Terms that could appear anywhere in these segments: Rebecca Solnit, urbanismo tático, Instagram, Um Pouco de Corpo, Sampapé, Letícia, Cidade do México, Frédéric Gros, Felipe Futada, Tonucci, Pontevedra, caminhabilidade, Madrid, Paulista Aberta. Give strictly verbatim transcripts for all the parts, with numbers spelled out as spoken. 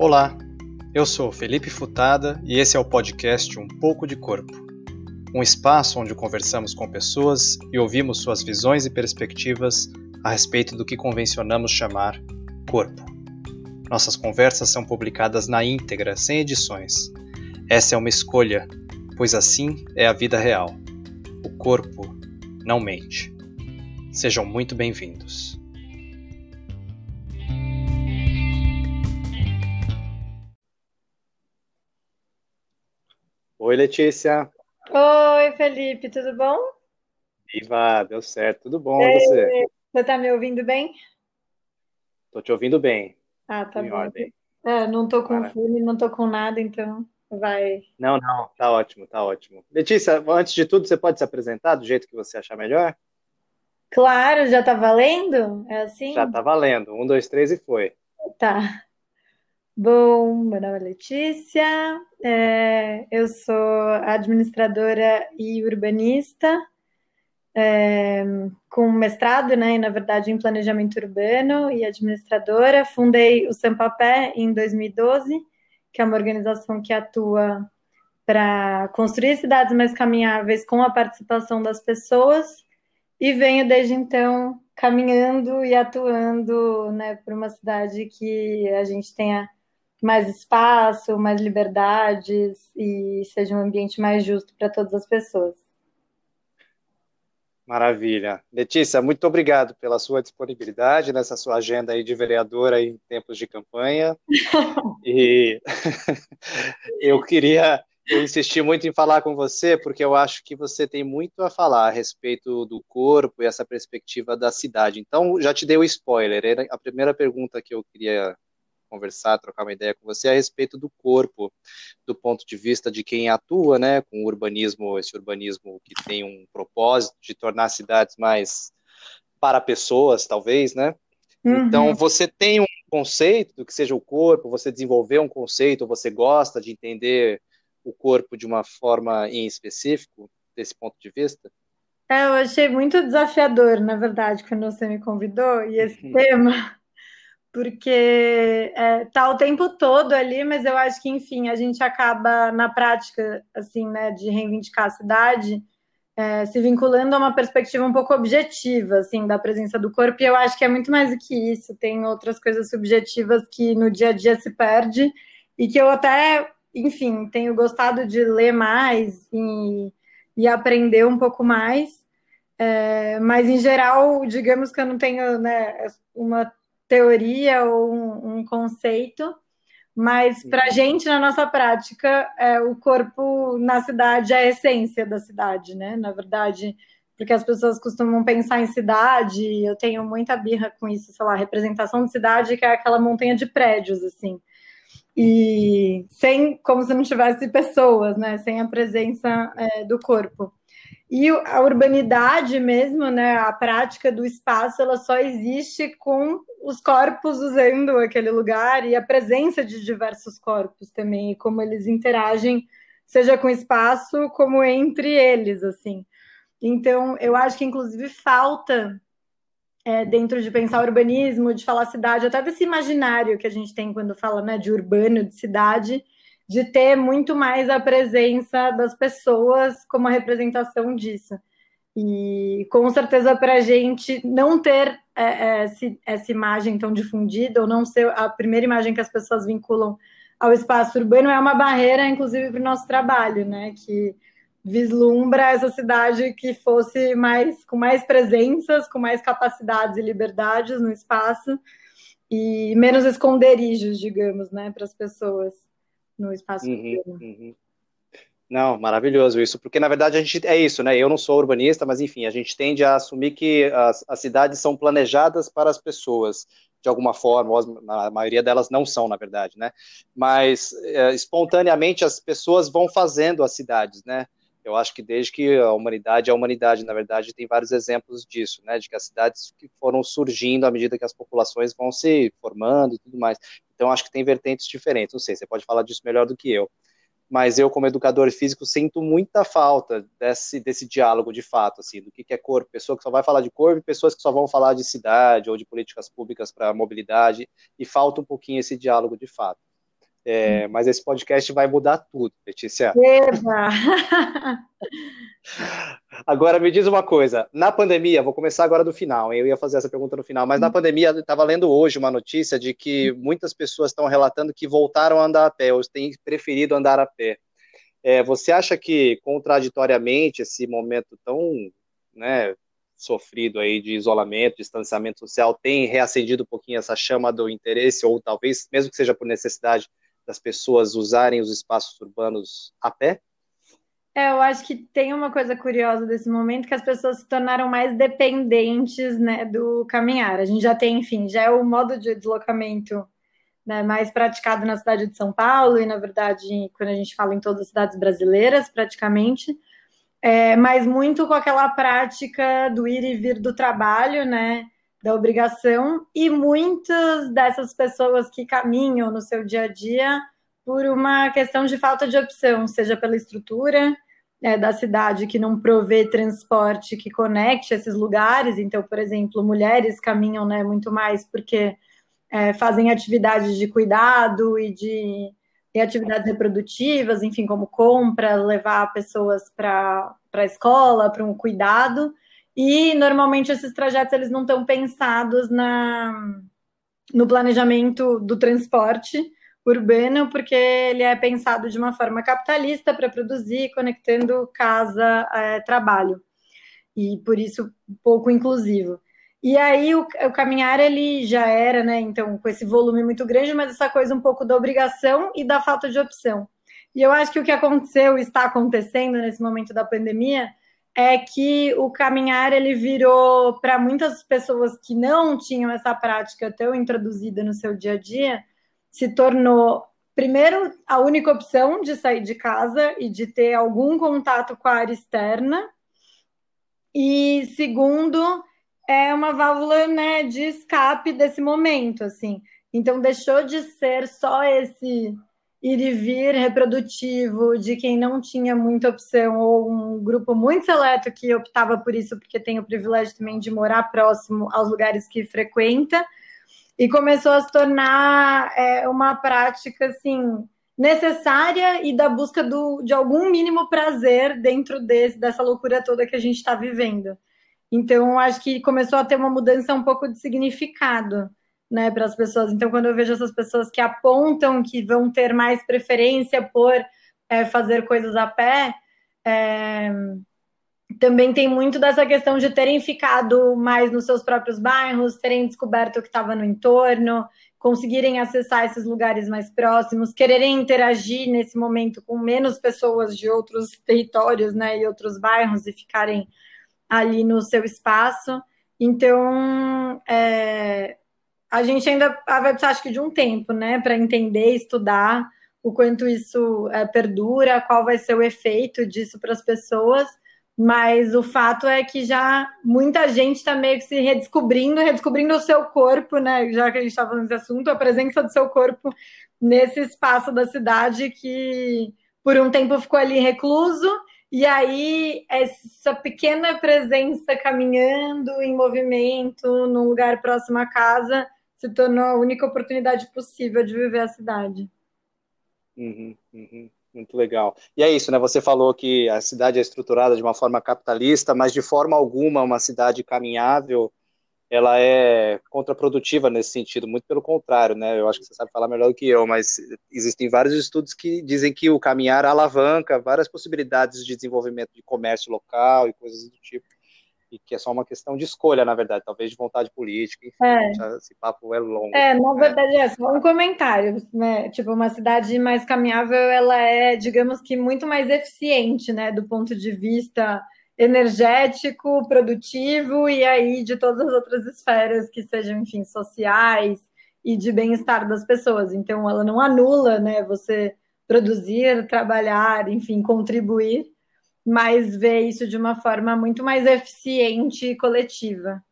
Olá, eu sou Felipe Futada e esse é o podcast Um Pouco de Corpo, um espaço onde conversamos com pessoas e ouvimos suas visões e perspectivas a respeito do que convencionamos chamar corpo. Nossas conversas são publicadas na íntegra, sem edições. Essa é uma escolha, pois assim é a vida real. O corpo não mente. Sejam muito bem-vindos. Oi, Letícia. Oi, Felipe, tudo bom? Viva, deu certo, tudo bom, e você? Você está me ouvindo bem? Estou te ouvindo bem. Ah, tá bom. Ordem. É, não estou com fome, não estou com nada, então vai... Não, não, tá ótimo, tá ótimo. Letícia, antes de tudo, você pode se apresentar do jeito que você achar melhor? Claro, já está valendo? É assim? Já está valendo, um, dois, três e foi. Tá. Bom, meu nome é Letícia, é, eu sou administradora e urbanista, é, com mestrado, né, e, na verdade, em planejamento urbano e administradora. Fundei o Sampapé em dois mil e doze, que é uma organização que atua para construir cidades mais caminháveis com a participação das pessoas, e venho desde então caminhando e atuando, né, por uma cidade que a gente tenha mais espaço, mais liberdades e seja um ambiente mais justo para todas as pessoas. Maravilha. Letícia, muito obrigado pela sua disponibilidade nessa sua agenda aí de vereadora em tempos de campanha. E eu queria eu insisti muito em falar com você, porque eu acho que você tem muito a falar a respeito do corpo e essa perspectiva da cidade. Então, já te dei o spoiler. Era a primeira pergunta que eu queria conversar, trocar uma ideia com você a respeito do corpo, do ponto de vista de quem atua, né, com o urbanismo, esse urbanismo que tem um propósito de tornar cidades mais para pessoas, talvez, né? Uhum. Então, você tem um conceito do que seja o corpo, você desenvolveu um conceito, você gosta de entender o corpo de uma forma em específico, desse ponto de vista? É, eu achei muito desafiador, na verdade, quando você me convidou, e esse tema... porque é, tá o tempo todo ali, mas eu acho que, enfim, a gente acaba, na prática, assim, né, de reivindicar a cidade, é, se vinculando a uma perspectiva um pouco objetiva, assim, da presença do corpo, e eu acho que é muito mais do que isso, tem outras coisas subjetivas que no dia a dia se perde, e que eu até, enfim, tenho gostado de ler mais e, e aprender um pouco mais, é, mas, em geral, digamos que eu não tenho, né, uma teoria ou um, um conceito, mas para a gente, na nossa prática, é, o corpo na cidade é a essência da cidade, né? Na verdade, porque as pessoas costumam pensar em cidade, e eu tenho muita birra com isso, sei lá, representação de cidade, que é aquela montanha de prédios, assim, e sem, como se não tivesse pessoas, né? Sem a presença é, do corpo. E a urbanidade mesmo, né, a prática do espaço, ela só existe com os corpos usando aquele lugar e a presença de diversos corpos também, e como eles interagem, seja com o espaço, como entre eles, assim. Então, eu acho que, inclusive, falta, é, dentro de pensar urbanismo, de falar cidade, até desse imaginário que a gente tem quando fala, né, de urbano, de cidade, de ter muito mais a presença das pessoas como a representação disso. E, com certeza, para a gente não ter é, esse, essa imagem tão difundida, ou não ser a primeira imagem que as pessoas vinculam ao espaço urbano, é uma barreira, inclusive, para o nosso trabalho, né? Que vislumbra essa cidade que fosse mais, com mais presenças, com mais capacidades e liberdades no espaço, e menos esconderijos, digamos, né, para as pessoas no espaço uhum, uhum. Não, maravilhoso isso, porque na verdade a gente, é isso, né, eu não sou urbanista, mas enfim, a gente tende a assumir que as, as cidades são planejadas para as pessoas, de alguma forma, ou a maioria delas não são, na verdade, né, mas é, espontaneamente as pessoas vão fazendo as cidades, né, eu acho que desde que a humanidade, a humanidade, na verdade, tem vários exemplos disso, né, de que as cidades que foram surgindo à medida que as populações vão se formando e tudo mais. Então, acho que tem vertentes diferentes, não sei, você pode falar disso melhor do que eu. Mas eu, como educador físico, sinto muita falta desse, desse diálogo, de fato, assim, do que é corpo, pessoa que só vai falar de corpo e pessoas que só vão falar de cidade ou de políticas públicas para mobilidade, e falta um pouquinho esse diálogo, de fato. É, mas esse podcast vai mudar tudo, Letícia. Eba. Agora me diz uma coisa, na pandemia, vou começar agora do final, eu ia fazer essa pergunta no final, mas na pandemia eu estava lendo hoje uma notícia de que muitas pessoas estão relatando que voltaram a andar a pé, ou têm preferido andar a pé. É, você acha que, contraditoriamente, esse momento tão, né, sofrido aí de isolamento, distanciamento social, tem reacendido um pouquinho essa chama do interesse, ou talvez, mesmo que seja por necessidade, das pessoas usarem os espaços urbanos a pé? É, eu acho que tem uma coisa curiosa desse momento, que as pessoas se tornaram mais dependentes, né, do caminhar. A gente já tem, enfim, já é o modo de deslocamento, né, mais praticado na cidade de São Paulo e, na verdade, quando a gente fala em todas as cidades brasileiras, praticamente, é, mas muito com aquela prática do ir e vir do trabalho, né, da obrigação, e muitas dessas pessoas que caminham no seu dia a dia por uma questão de falta de opção, seja pela estrutura, é, da cidade que não provê transporte que conecte esses lugares. Então, por exemplo, mulheres caminham, né, muito mais porque é, fazem atividades de cuidado e de e atividades reprodutivas, enfim, como compra, levar pessoas para a escola, para um cuidado, e normalmente esses trajetos eles não estão pensados na, no planejamento do transporte urbano, porque ele é pensado de uma forma capitalista para produzir, conectando casa, é, trabalho, e por isso pouco inclusivo. E aí o, o caminhar ele já era, né, então, com esse volume muito grande, mas essa coisa um pouco da obrigação e da falta de opção. E eu acho que o que aconteceu e está acontecendo nesse momento da pandemia é que o caminhar ele virou, para muitas pessoas que não tinham essa prática tão introduzida no seu dia a dia, se tornou, primeiro, a única opção de sair de casa e de ter algum contato com a área externa. E, segundo, é uma válvula, né, de escape desse momento, assim. Então, deixou de ser só esse ir e vir reprodutivo de quem não tinha muita opção, ou um grupo muito seleto que optava por isso, porque tem o privilégio também de morar próximo aos lugares que frequenta, e começou a se tornar é, uma prática, assim, necessária e da busca do, de algum mínimo prazer dentro desse, dessa loucura toda que a gente está vivendo. Então, acho que começou a ter uma mudança um pouco de significado, né, para as pessoas. Então, quando eu vejo essas pessoas que apontam que vão ter mais preferência por é, fazer coisas a pé, é, também tem muito dessa questão de terem ficado mais nos seus próprios bairros, terem descoberto o que estava no entorno, conseguirem acessar esses lugares mais próximos, quererem interagir nesse momento com menos pessoas de outros territórios, né, e outros bairros, e ficarem ali no seu espaço. Então, é, a gente ainda, acho que de um tempo, né, para entender, estudar o quanto isso é, perdura, qual vai ser o efeito disso para as pessoas, mas o fato é que já muita gente está meio que se redescobrindo, redescobrindo o seu corpo, né, já que a gente está falando desse assunto, a presença do seu corpo nesse espaço da cidade que por um tempo ficou ali recluso. E aí, essa pequena presença caminhando em movimento num lugar próximo à casa se tornou a única oportunidade possível de viver a cidade. Uhum, uhum, muito legal. E é isso, né? Você falou que a cidade é estruturada de uma forma capitalista, mas de forma alguma uma cidade caminhável ela é contraprodutiva nesse sentido, muito pelo contrário, né? Eu acho que você sabe falar melhor do que eu, mas existem vários estudos que dizem que o caminhar alavanca várias possibilidades de desenvolvimento de comércio local e coisas do tipo, e que é só uma questão de escolha, na verdade, talvez de vontade política, enfim, é. Esse papo é longo. É, na verdade, né? É só um comentário, né? Tipo, uma cidade mais caminhável, ela é, digamos que, muito mais eficiente, né, do ponto de vista energético, produtivo, e aí de todas as outras esferas que sejam, enfim, sociais e de bem-estar das pessoas. Então, ela não anula, né, você produzir, trabalhar, enfim, contribuir, mas ver isso de uma forma muito mais eficiente e coletiva.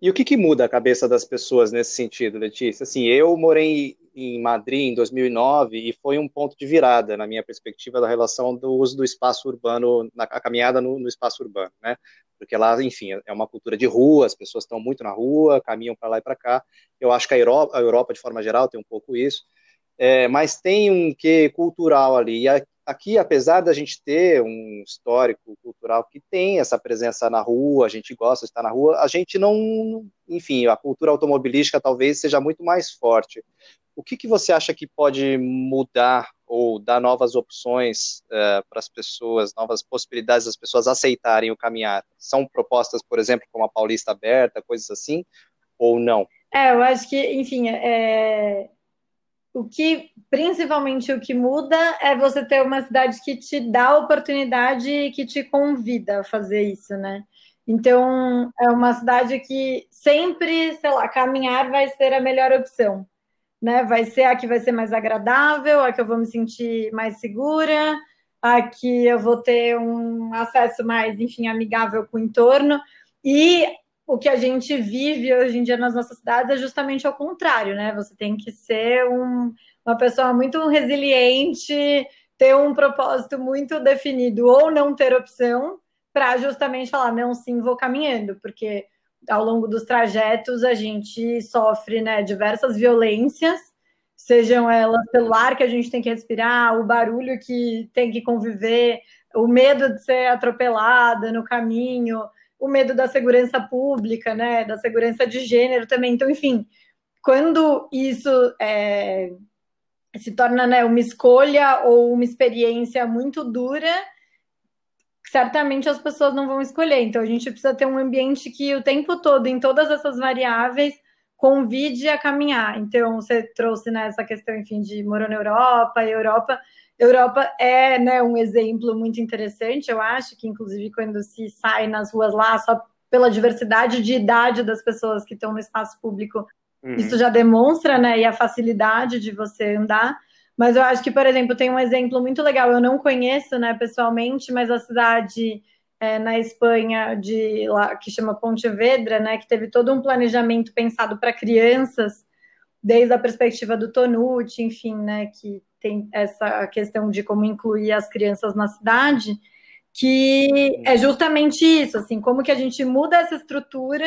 E o que, que muda a cabeça das pessoas nesse sentido, Letícia? Assim, eu morei em Madrid em dois mil e nove e foi um ponto de virada na minha perspectiva da relação do uso do espaço urbano, na a caminhada no, no espaço urbano, né? Porque lá, enfim, é uma cultura de rua, as pessoas estão muito na rua, caminham para lá e para cá. Eu acho que a Europa, a Europa, de forma geral, tem um pouco isso. é, mas tem um quê cultural ali. E a, aqui, apesar da gente ter um histórico cultural que tem essa presença na rua, a gente gosta de estar na rua, a gente não... Enfim, a cultura automobilística talvez seja muito mais forte. O que, que você acha que pode mudar ou dar novas opções uh, para as pessoas, novas possibilidades das pessoas aceitarem o caminhar? São propostas, por exemplo, como a Paulista Aberta, coisas assim, ou não? É, eu acho que, enfim, é... o que, principalmente o que muda é você ter uma cidade que te dá a oportunidade e que te convida a fazer isso, né? Então, é uma cidade que sempre, sei lá, caminhar vai ser a melhor opção, né? Vai ser a que vai ser mais agradável, a que eu vou me sentir mais segura, a que eu vou ter um acesso mais, enfim, amigável com o entorno. E o que a gente vive hoje em dia nas nossas cidades é justamente ao contrário, né? Você tem que ser um, uma pessoa muito resiliente, ter um propósito muito definido ou não ter opção, para justamente falar, não, sim, vou caminhando, porque ao longo dos trajetos a gente sofre, né, diversas violências, sejam elas pelo ar que a gente tem que respirar, o barulho que tem que conviver, o medo de ser atropelada no caminho, o medo da segurança pública, né, da segurança de gênero também. Então, enfim, quando isso é, se torna, né, uma escolha ou uma experiência muito dura, certamente as pessoas não vão escolher. Então, a gente precisa ter um ambiente que o tempo todo, em todas essas variáveis, convide a caminhar. Então, você trouxe, né, essa questão, enfim, de morar na Europa, e Europa... Europa é, né, um exemplo muito interessante, eu acho, que inclusive quando se sai nas ruas lá, só pela diversidade de idade das pessoas que estão no espaço público, uhum. Isso já demonstra, né, e a facilidade de você andar. Mas eu acho que, por exemplo, tem um exemplo muito legal, eu não conheço, né, pessoalmente, mas a cidade é, na Espanha, de, lá, que chama Pontevedra, né, que teve todo um planejamento pensado para crianças, desde a perspectiva do Tonucci, enfim, né, que tem essa questão de como incluir as crianças na cidade, que é justamente isso, assim, como que a gente muda essa estrutura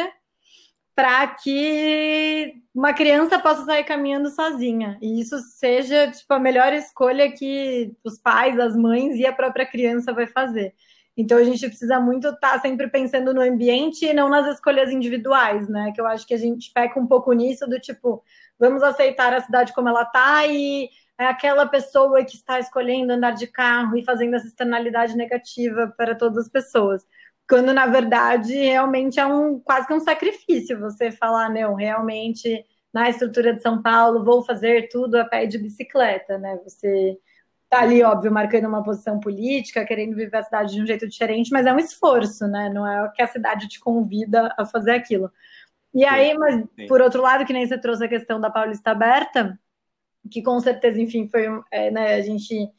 para que uma criança possa sair caminhando sozinha, e isso seja, tipo, a melhor escolha que os pais, as mães e a própria criança vai fazer. Então, a gente precisa muito estar sempre pensando no ambiente e não nas escolhas individuais, né? Que eu acho que a gente peca um pouco nisso, do tipo, vamos aceitar a cidade como ela tá, e é aquela pessoa que está escolhendo andar de carro e fazendo essa externalidade negativa para todas as pessoas. Quando, na verdade, realmente é um, quase que um sacrifício você falar, não, realmente, na estrutura de São Paulo, vou fazer tudo a pé de bicicleta, né? Você... tá ali, óbvio, marcando uma posição política, querendo viver a cidade de um jeito diferente, mas é um esforço, né? Não é o que a cidade te convida a fazer aquilo. E aí, mas por outro lado, que nem você trouxe a questão da Paulista Aberta, que com certeza, enfim, foi, é, né, a gente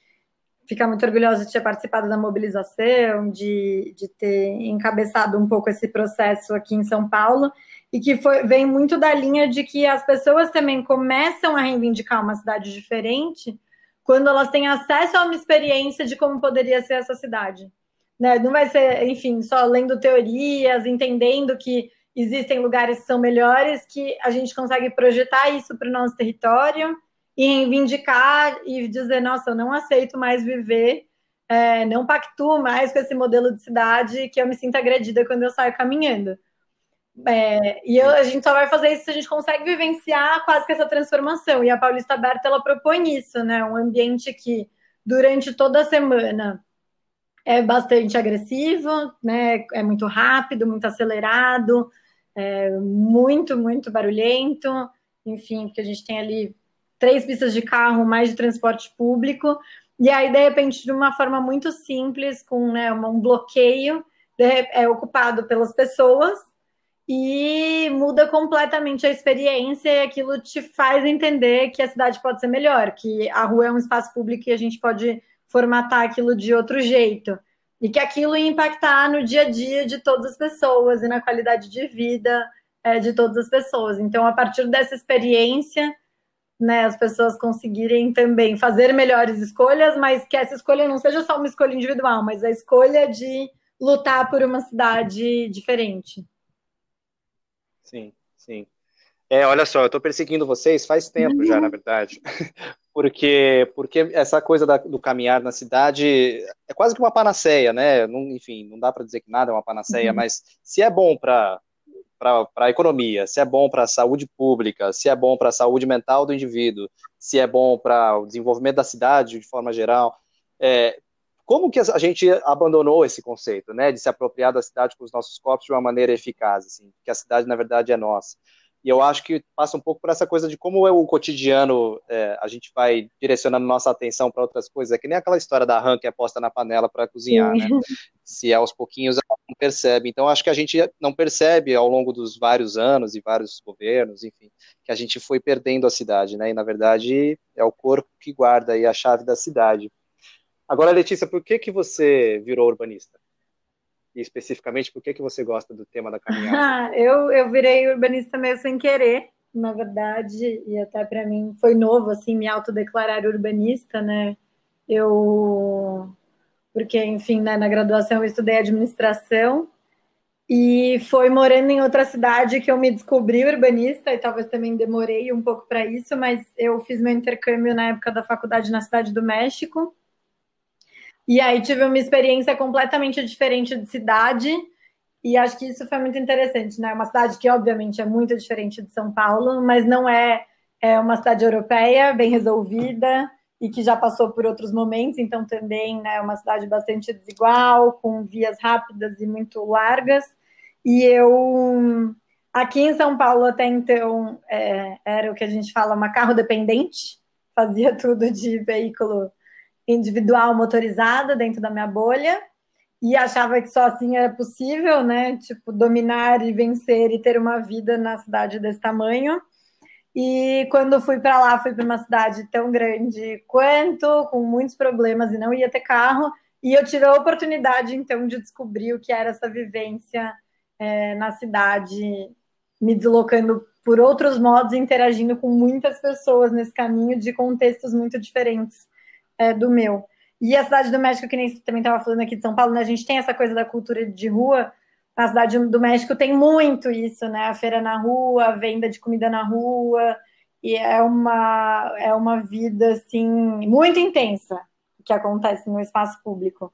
fica muito orgulhosa de ter participado da mobilização, de, de ter encabeçado um pouco esse processo aqui em São Paulo, e que foi, vem muito da linha de que as pessoas também começam a reivindicar uma cidade diferente quando elas têm acesso a uma experiência de como poderia ser essa cidade, né? Não vai ser, enfim, só lendo teorias, entendendo que existem lugares que são melhores, que a gente consegue projetar isso para o nosso território e reivindicar e dizer, nossa, eu não aceito mais viver, é, não pactuo mais com esse modelo de cidade que eu me sinto agredida quando eu saio caminhando. É, e eu, a gente só vai fazer isso se a gente consegue vivenciar quase que essa transformação, e a Paulista Aberta, ela propõe isso, né? Um ambiente que durante toda a semana é bastante agressivo, né? É muito rápido, muito acelerado, é muito, muito barulhento, enfim, porque a gente tem ali três pistas de carro, mais de transporte público, e aí de repente de uma forma muito simples, com, né, um bloqueio, é ocupado pelas pessoas e muda completamente a experiência, e aquilo te faz entender que a cidade pode ser melhor, que a rua é um espaço público e a gente pode formatar aquilo de outro jeito, e que aquilo ia impactar no dia a dia de todas as pessoas e na qualidade de vida é, de todas as pessoas. Então, a partir dessa experiência, né, as pessoas conseguirem também fazer melhores escolhas, mas que essa escolha não seja só uma escolha individual, mas a escolha de lutar por uma cidade diferente. Sim, sim. É, olha só, eu estou perseguindo vocês faz tempo já, na verdade. Porque, porque essa coisa da, do caminhar na cidade é quase que uma panaceia, né? Não, enfim, não dá para dizer que nada é uma panaceia, uhum. mas se é bom para a economia, se é bom para a saúde pública, se é bom para a saúde mental do indivíduo, se é bom para o desenvolvimento da cidade de forma geral, é, como que a gente abandonou esse conceito, né? De se apropriar da cidade com os nossos corpos de uma maneira eficaz, assim, que a cidade, na verdade, é nossa. E eu acho que passa um pouco por essa coisa de como é o cotidiano, é, a gente vai direcionando nossa atenção para outras coisas. É que nem aquela história da rã que é posta na panela para cozinhar, né? Se é aos pouquinhos, ela não percebe. Então, acho que a gente não percebe ao longo dos vários anos e vários governos, enfim, que a gente foi perdendo a cidade, né? E, na verdade, é o corpo que guarda aí a chave da cidade. Agora, Letícia, por que que você virou urbanista? E especificamente, por que que você gosta do tema da caminhada? Ah, eu, eu virei urbanista meio sem querer, na verdade, e até para mim foi novo, assim, me autodeclarar urbanista, né? Eu... Porque, enfim, né, na graduação eu estudei administração e foi morando em outra cidade que eu me descobri urbanista e talvez também demorei um pouco para isso, mas eu fiz meu intercâmbio na época da faculdade na Cidade do México. E aí tive uma experiência completamente diferente de cidade, e acho que isso foi muito interessante, né? Uma cidade que, obviamente, é muito diferente de São Paulo, mas não é, é uma cidade europeia, bem resolvida, e que já passou por outros momentos, então também, né, é uma cidade bastante desigual, com vias rápidas e muito largas. E eu, aqui em São Paulo, até então, é, era o que a gente fala, uma carro dependente, fazia tudo de veículo individual motorizada dentro da minha bolha, e achava que só assim era possível, né? Tipo, dominar e vencer e ter uma vida na cidade desse tamanho. E quando fui para lá, fui para uma cidade tão grande quanto, com muitos problemas, e não ia ter carro. E eu tive a oportunidade, então, de descobrir o que era essa vivência é, na cidade, me deslocando por outros modos, interagindo com muitas pessoas nesse caminho de contextos muito diferentes. É, do meu. E a Cidade do México, que nem você também estava falando aqui de São Paulo, né? A gente tem essa coisa da cultura de rua. A Cidade do México tem muito isso, né? A feira na rua, a venda de comida na rua, e é uma, é uma vida, assim, muito intensa que acontece no espaço público.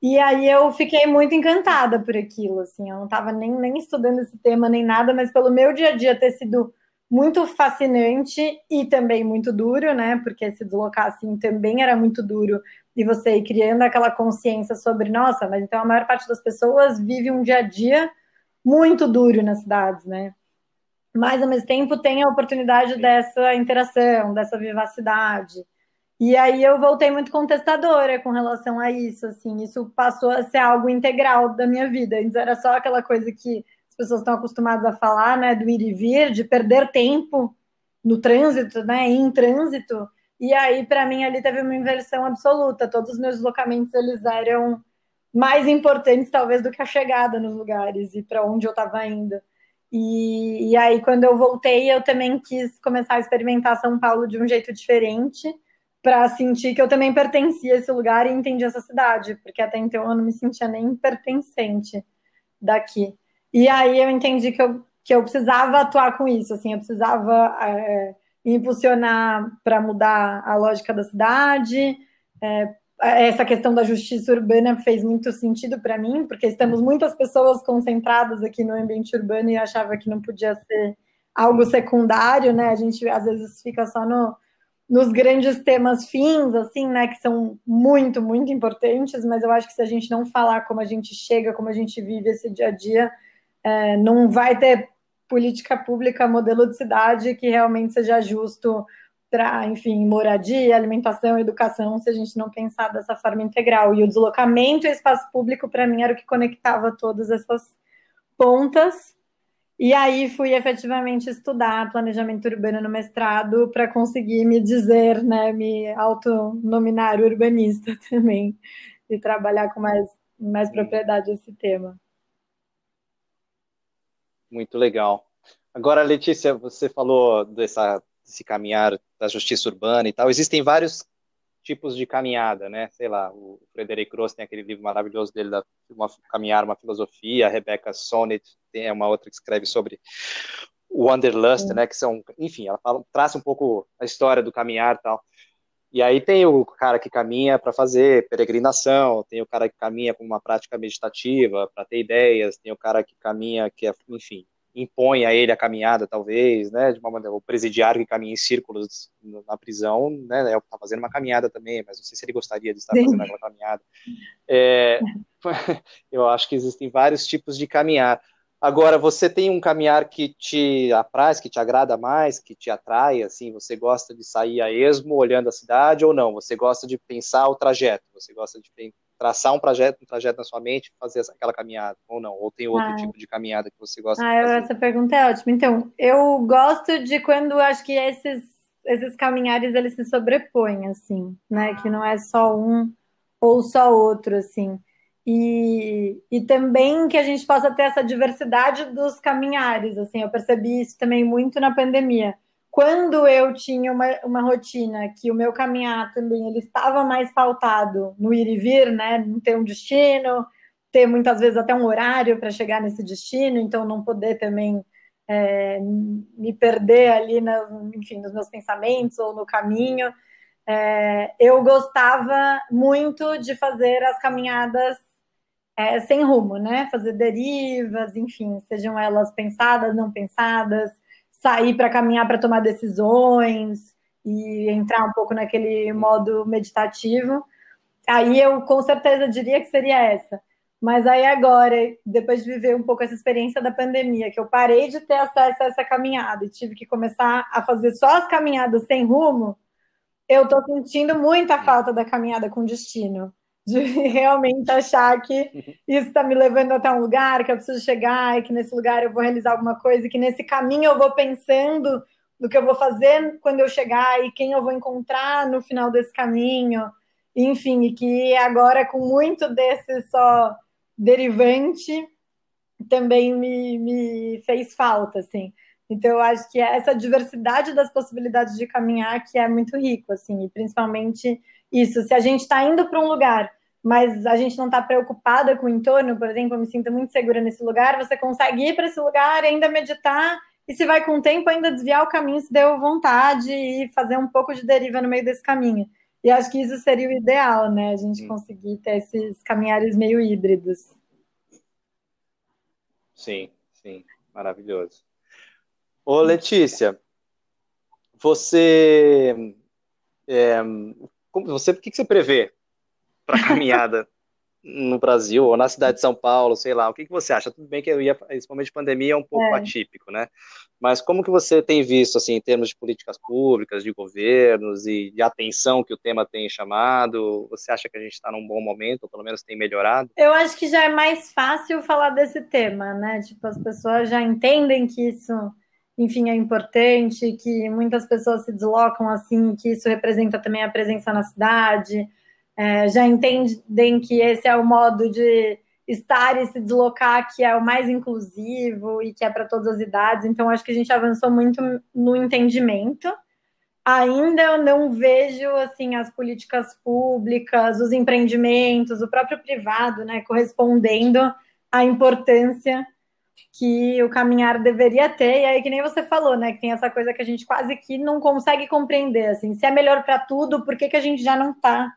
E aí eu fiquei muito encantada por aquilo, assim, eu não estava nem, nem estudando esse tema, nem nada, mas pelo meu dia a dia ter sido muito fascinante e também muito duro, né? Porque se deslocar assim também era muito duro. E você ir criando aquela consciência sobre, nossa, mas então a maior parte das pessoas vive um dia a dia muito duro nas cidades, né? Mas, ao mesmo tempo, tem a oportunidade dessa interação, dessa vivacidade. E aí eu voltei muito contestadora com relação a isso, assim. Isso passou a ser algo integral da minha vida. Antes era só aquela coisa que pessoas estão acostumadas a falar, né, do ir e vir, de perder tempo no trânsito, né, em trânsito, e aí, para mim, ali teve uma inversão absoluta, todos os meus deslocamentos, eles eram mais importantes, talvez, do que a chegada nos lugares, e para onde eu estava indo, e, e aí, quando eu voltei, eu também quis começar a experimentar São Paulo de um jeito diferente, para sentir que eu também pertencia a esse lugar e entendia essa cidade, porque até então eu não me sentia nem pertencente daqui. E aí eu entendi que eu, que eu precisava atuar com isso, assim, eu precisava é, impulsionar para mudar a lógica da cidade, é, essa questão da justiça urbana fez muito sentido para mim, porque estamos muitas pessoas concentradas aqui no ambiente urbano e eu achava que não podia ser algo secundário, né, a gente às vezes fica só no, nos grandes temas fins, assim, né, que são muito, muito importantes, mas eu acho que se a gente não falar como a gente chega, como a gente vive esse dia a dia, É, não vai ter política pública, modelo de cidade que realmente seja justo para, enfim, moradia, alimentação, educação, se a gente não pensar dessa forma integral. E o deslocamento e o espaço público, para mim, era o que conectava todas essas pontas. E aí fui efetivamente estudar planejamento urbano no mestrado para conseguir me dizer, né, me autonominar urbanista também e trabalhar com mais, mais propriedade esse tema. Muito legal. Agora, Letícia, você falou dessa, desse caminhar da justiça urbana e tal. Existem vários tipos de caminhada, né? Sei lá, o Frédéric Gros tem aquele livro maravilhoso dele, da, uma, Caminhar, uma Filosofia. A Rebecca Solnit é uma outra que escreve sobre o Wanderlust, né? Que são, enfim, ela fala, traça um pouco a história do caminhar e tal. E aí tem o cara que caminha para fazer peregrinação, tem o cara que caminha com uma prática meditativa, para ter ideias, tem o cara que caminha, que, enfim, impõe a ele a caminhada, talvez, né, de uma maneira, o presidiário que caminha em círculos na prisão, né, está fazendo uma caminhada também, mas não sei se ele gostaria de estar Sim. fazendo aquela caminhada. É, eu acho que existem vários tipos de caminhar. Agora, você tem um caminhar que te apraz, que te agrada mais, que te atrai, assim, você gosta de sair a esmo olhando a cidade ou não? Você gosta de pensar o trajeto, você gosta de traçar um trajeto, um trajeto na sua mente e fazer aquela caminhada ou não? Ou tem outro ah. tipo de caminhada que você gosta ah, de fazer? Essa pergunta é ótima. Então, eu gosto de quando acho que esses, esses caminhares, eles se sobrepõem, assim, né? Que não é só um ou só outro, assim. E, e também que a gente possa ter essa diversidade dos caminhares, assim, eu percebi isso também muito na pandemia. Quando eu tinha uma, uma rotina que o meu caminhar também, ele estava mais pautado no ir e vir, né, não ter um destino, ter muitas vezes até um horário para chegar nesse destino, então não poder também é, me perder ali, na, enfim, nos meus pensamentos ou no caminho, é, eu gostava muito de fazer as caminhadas É, sem rumo, né? Fazer derivas, enfim, sejam elas pensadas, não pensadas, sair para caminhar para tomar decisões e entrar um pouco naquele modo meditativo. Aí eu, com certeza, diria que seria essa. Mas aí agora, depois de viver um pouco essa experiência da pandemia, que eu parei de ter acesso a essa caminhada e tive que começar a fazer só as caminhadas sem rumo, eu tô sentindo muita falta da caminhada com destino. De realmente achar que isso está me levando até um lugar, que eu preciso chegar, e que nesse lugar eu vou realizar alguma coisa, e que nesse caminho eu vou pensando no que eu vou fazer quando eu chegar, e quem eu vou encontrar no final desse caminho, enfim, e que agora com muito desse só derivante também me, me fez falta, assim. Então eu acho que é essa diversidade das possibilidades de caminhar que é muito rico, assim, e principalmente... Isso, se a gente está indo para um lugar, mas a gente não está preocupada com o entorno, por exemplo, eu me sinto muito segura nesse lugar, você consegue ir para esse lugar, ainda meditar, e se vai com o tempo, ainda desviar o caminho, se deu vontade, e fazer um pouco de deriva no meio desse caminho. E acho que isso seria o ideal, né? A gente conseguir ter esses caminhares meio híbridos. Sim, sim, maravilhoso. Ô, Letícia, você... É... Como você, o que você prevê para caminhada no Brasil ou na cidade de São Paulo, sei lá, o que você acha? Tudo bem que eu ia, principalmente pandemia, é um pouco é. atípico, né? Mas como que você tem visto, assim, em termos de políticas públicas, de governos e de atenção que o tema tem chamado? Você acha que a gente está num bom momento, ou pelo menos tem melhorado? Eu acho que já é mais fácil falar desse tema, né? Tipo, as pessoas já entendem que isso... enfim, é importante, que muitas pessoas se deslocam assim, que isso representa também a presença na cidade, é, já entendem que esse é o modo de estar e se deslocar, que é o mais inclusivo e que é para todas as idades, então acho que a gente avançou muito no entendimento. Ainda eu não vejo, assim, as políticas públicas, os empreendimentos, o próprio privado, né, correspondendo à importância que o caminhar deveria ter, e aí que nem você falou, né, que tem essa coisa que a gente quase que não consegue compreender, assim, se é melhor para tudo, por que que a gente já não tá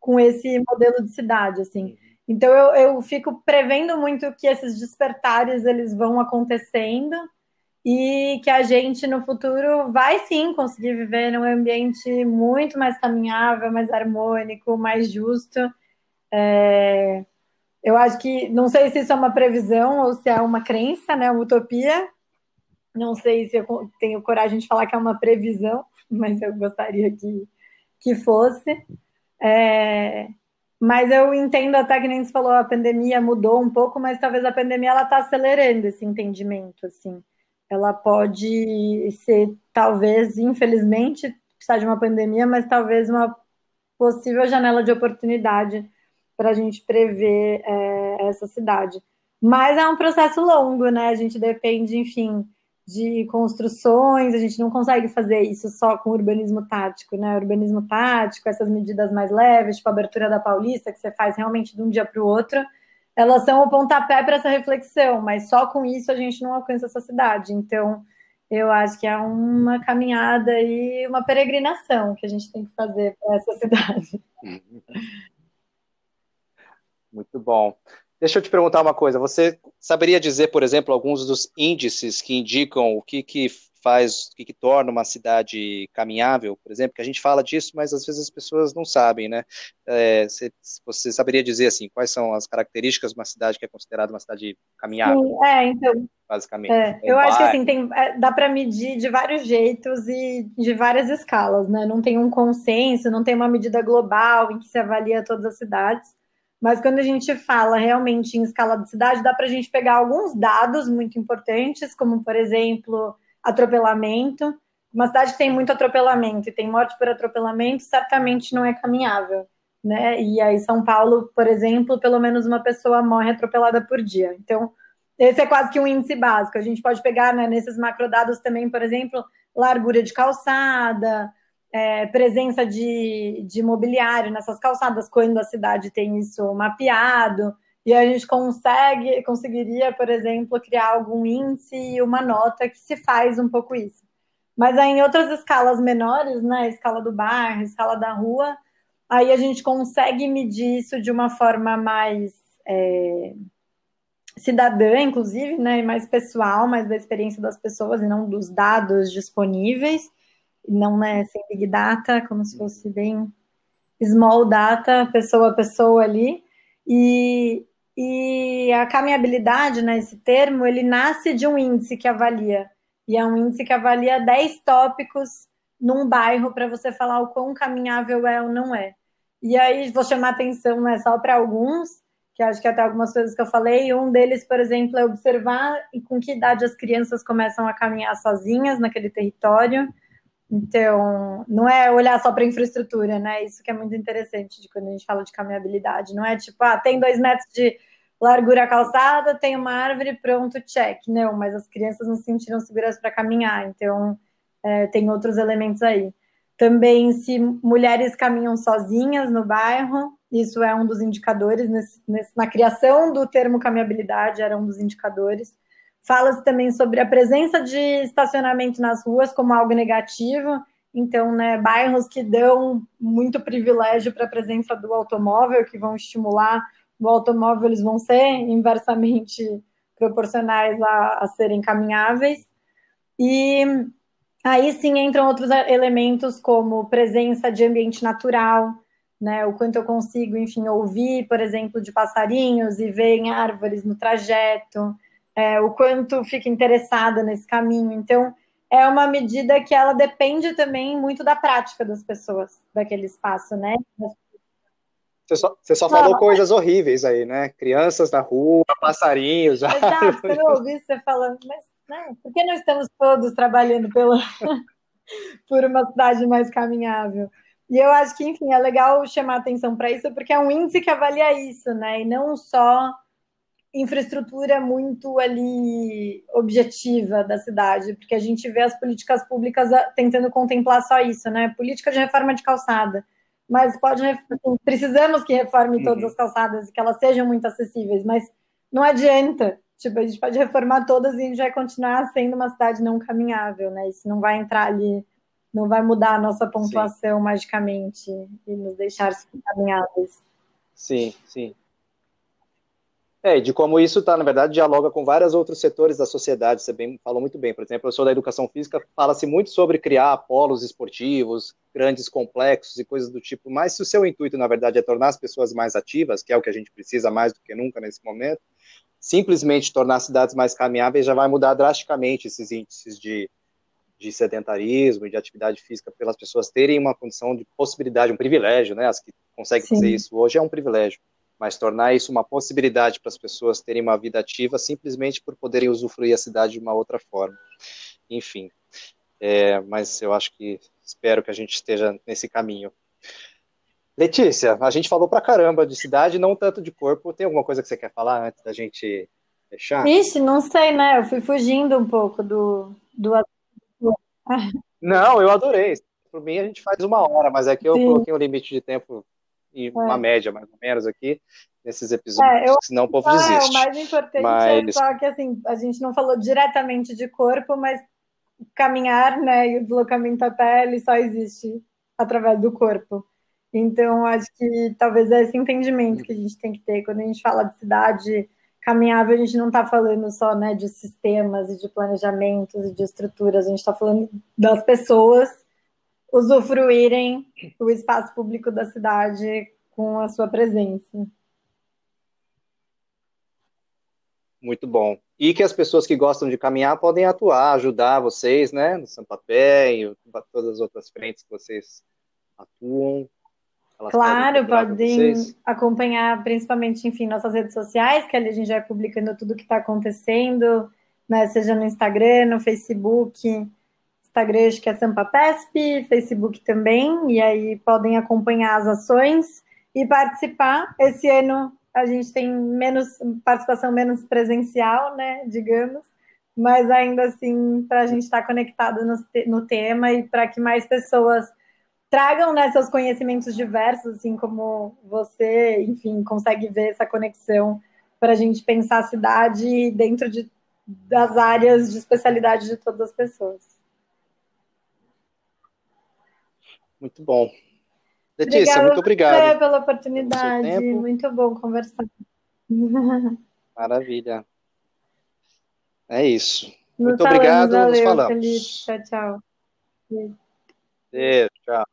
com esse modelo de cidade, assim, então eu, eu fico prevendo muito que esses despertares, eles vão acontecendo, e que a gente no futuro vai sim conseguir viver num ambiente muito mais caminhável, mais harmônico, mais justo, é... Eu acho que, não sei se isso é uma previsão ou se é uma crença, né, uma utopia. Não sei se eu tenho coragem de falar que é uma previsão, mas eu gostaria que, que fosse. É, mas eu entendo até que nem você falou, a pandemia mudou um pouco, mas talvez a pandemia ela está acelerando esse entendimento, assim. Ela pode ser, talvez, infelizmente, precisar de uma pandemia, mas talvez uma possível janela de oportunidade para a gente prever é, essa cidade. Mas é um processo longo, né? A gente depende, enfim, de construções, a gente não consegue fazer isso só com urbanismo tático, né? Urbanismo tático, essas medidas mais leves, tipo a abertura da Paulista, que você faz realmente de um dia para o outro, elas são o pontapé para essa reflexão, mas só com isso a gente não alcança essa cidade. Então, eu acho que é uma caminhada e uma peregrinação que a gente tem que fazer para essa cidade. Muito bom. Deixa eu te perguntar uma coisa. Você saberia dizer, por exemplo, alguns dos índices que indicam o que, que faz, o que, que torna uma cidade caminhável, por exemplo? Que a gente fala disso, mas às vezes as pessoas não sabem, né? É, você, você saberia dizer, assim, quais são as características de uma cidade que é considerada uma cidade caminhável? Sim, é, então... basicamente. É, eu acho que assim, tem, dá para medir de vários jeitos e de várias escalas, né? Não tem um consenso, não tem uma medida global em que se avalia todas as cidades, mas quando a gente fala realmente em escala de cidade, dá para a gente pegar alguns dados muito importantes, como, por exemplo, atropelamento. Uma cidade que tem muito atropelamento e tem morte por atropelamento, certamente não é caminhável, né? E aí São Paulo, por exemplo, pelo menos uma pessoa morre atropelada por dia. Então, esse é quase que um índice básico. A gente pode pegar, né, nesses macrodados também, por exemplo, largura de calçada, é, presença de, de mobiliário nessas calçadas, quando a cidade tem isso mapeado, e a gente consegue, conseguiria, por exemplo, criar algum índice e uma nota que se faz um pouco isso. Mas aí, em outras escalas menores, né, escala do bairro, escala da rua, aí a gente consegue medir isso de uma forma mais... É, cidadã, inclusive, né, mais pessoal, mais da experiência das pessoas e não dos dados disponíveis, não, né, sem big data, como se fosse bem small data, pessoa a pessoa ali, e, e a caminhabilidade, né, esse termo, ele nasce de um índice que avalia, e é um índice que avalia dez tópicos num bairro para você falar o quão caminhável é ou não é. E aí, vou chamar atenção, né, só para alguns, que acho que até algumas coisas que eu falei, um deles, por exemplo, é observar com que idade as crianças começam a caminhar sozinhas naquele território. Então, não é olhar só para a infraestrutura, né? Isso que é muito interessante de quando a gente fala de caminhabilidade. Não é tipo, ah, tem dois metros de largura calçada, tem uma árvore, pronto, check. Não, mas as crianças não se sentiram seguras para caminhar. Então, é, tem outros elementos aí. Também, se mulheres caminham sozinhas no bairro, isso é um dos indicadores, nesse, nesse, na criação do termo caminhabilidade era um dos indicadores. Fala-se também sobre a presença de estacionamento nas ruas como algo negativo, então, né, bairros que dão muito privilégio para a presença do automóvel, que vão estimular o automóvel, eles vão ser inversamente proporcionais a, a serem caminháveis. E aí sim entram outros elementos como presença de ambiente natural, né, o quanto eu consigo, enfim, ouvir, por exemplo, de passarinhos e ver em árvores no trajeto, é, o quanto fico interessada nesse caminho. Então, é uma medida que ela depende também muito da prática das pessoas, daquele espaço, né? Você só, você só falou Não, coisas mas... horríveis aí, né? Crianças na rua, passarinhos... Exato, eu ouvi você falando, mas né, por que não estamos todos trabalhando pela... por uma cidade mais caminhável? E eu acho que, enfim, é legal chamar atenção para isso, porque é um índice que avalia isso, né? E não só infraestrutura muito ali objetiva da cidade, porque a gente vê as políticas públicas tentando contemplar só isso, né? Política de reforma de calçada. Mas pode, precisamos que reforme todas as calçadas e que elas sejam muito acessíveis, mas não adianta. Tipo, a gente pode reformar todas e a gente vai continuar sendo uma cidade não caminhável, né? Isso não vai entrar ali... não vai mudar a nossa pontuação sim. magicamente e nos deixar caminhados. Sim, sim. É, de como isso está, na verdade, dialoga com vários outros setores da sociedade, você bem, falou muito bem. Por exemplo, eu sou da educação física, fala-se muito sobre criar polos esportivos, grandes complexos e coisas do tipo, mas se o seu intuito, na verdade, é tornar as pessoas mais ativas, que é o que a gente precisa mais do que nunca nesse momento, simplesmente tornar as cidades mais caminháveis já vai mudar drasticamente esses índices de de sedentarismo e de atividade física pelas pessoas terem uma condição de possibilidade, um privilégio, né? As que conseguem Sim. fazer isso hoje é um privilégio, mas tornar isso uma possibilidade para as pessoas terem uma vida ativa simplesmente por poderem usufruir a cidade de uma outra forma. Enfim, é, mas eu acho que, espero que a gente esteja nesse caminho. Letícia, a gente falou pra caramba de cidade, não tanto de corpo. Tem alguma coisa que você quer falar antes da gente fechar? Ixi, não sei, né? Eu fui fugindo um pouco do... do... Não, eu adorei. Por mim, a gente faz uma hora, mas é que eu Sim. coloquei um limite de tempo e uma é. média, mais ou menos, aqui, nesses episódios, é, eu... senão o povo desiste. Ah, o mais importante mas... é só que assim, a gente não falou diretamente de corpo, mas caminhar, né, e o deslocamento a pé, ele só existe através do corpo. Então, acho que talvez é esse entendimento que a gente tem que ter. Quando a gente fala de cidade caminhável, a gente não está falando só, né, de sistemas e de planejamentos e de estruturas, a gente está falando das pessoas usufruírem o espaço público da cidade com a sua presença. Muito bom. E que as pessoas que gostam de caminhar podem atuar, ajudar vocês, né, no Sampapé e todas as outras frentes que vocês atuam. Elas claro, podem, podem acompanhar principalmente, enfim, nossas redes sociais, que ali a gente vai publicando tudo que está acontecendo, né, seja no Instagram, no Facebook. Instagram acho que é Sampapesp, Facebook também, e aí podem acompanhar as ações e participar. Esse ano a gente tem menos participação menos presencial, né, digamos, mas ainda assim para a gente estar tá conectado no, no tema e para que mais pessoas tragam, né, seus conhecimentos diversos, assim como você, enfim, consegue ver essa conexão para a gente pensar a cidade dentro de, das áreas de especialidade de todas as pessoas. Muito bom. Letícia, obrigada, muito obrigado. Você pela oportunidade. Muito bom conversar. Maravilha. É isso. Nos muito falamos, obrigado. Valeu, nos falamos. Felipe. Tchau, tchau. Beijo, tchau.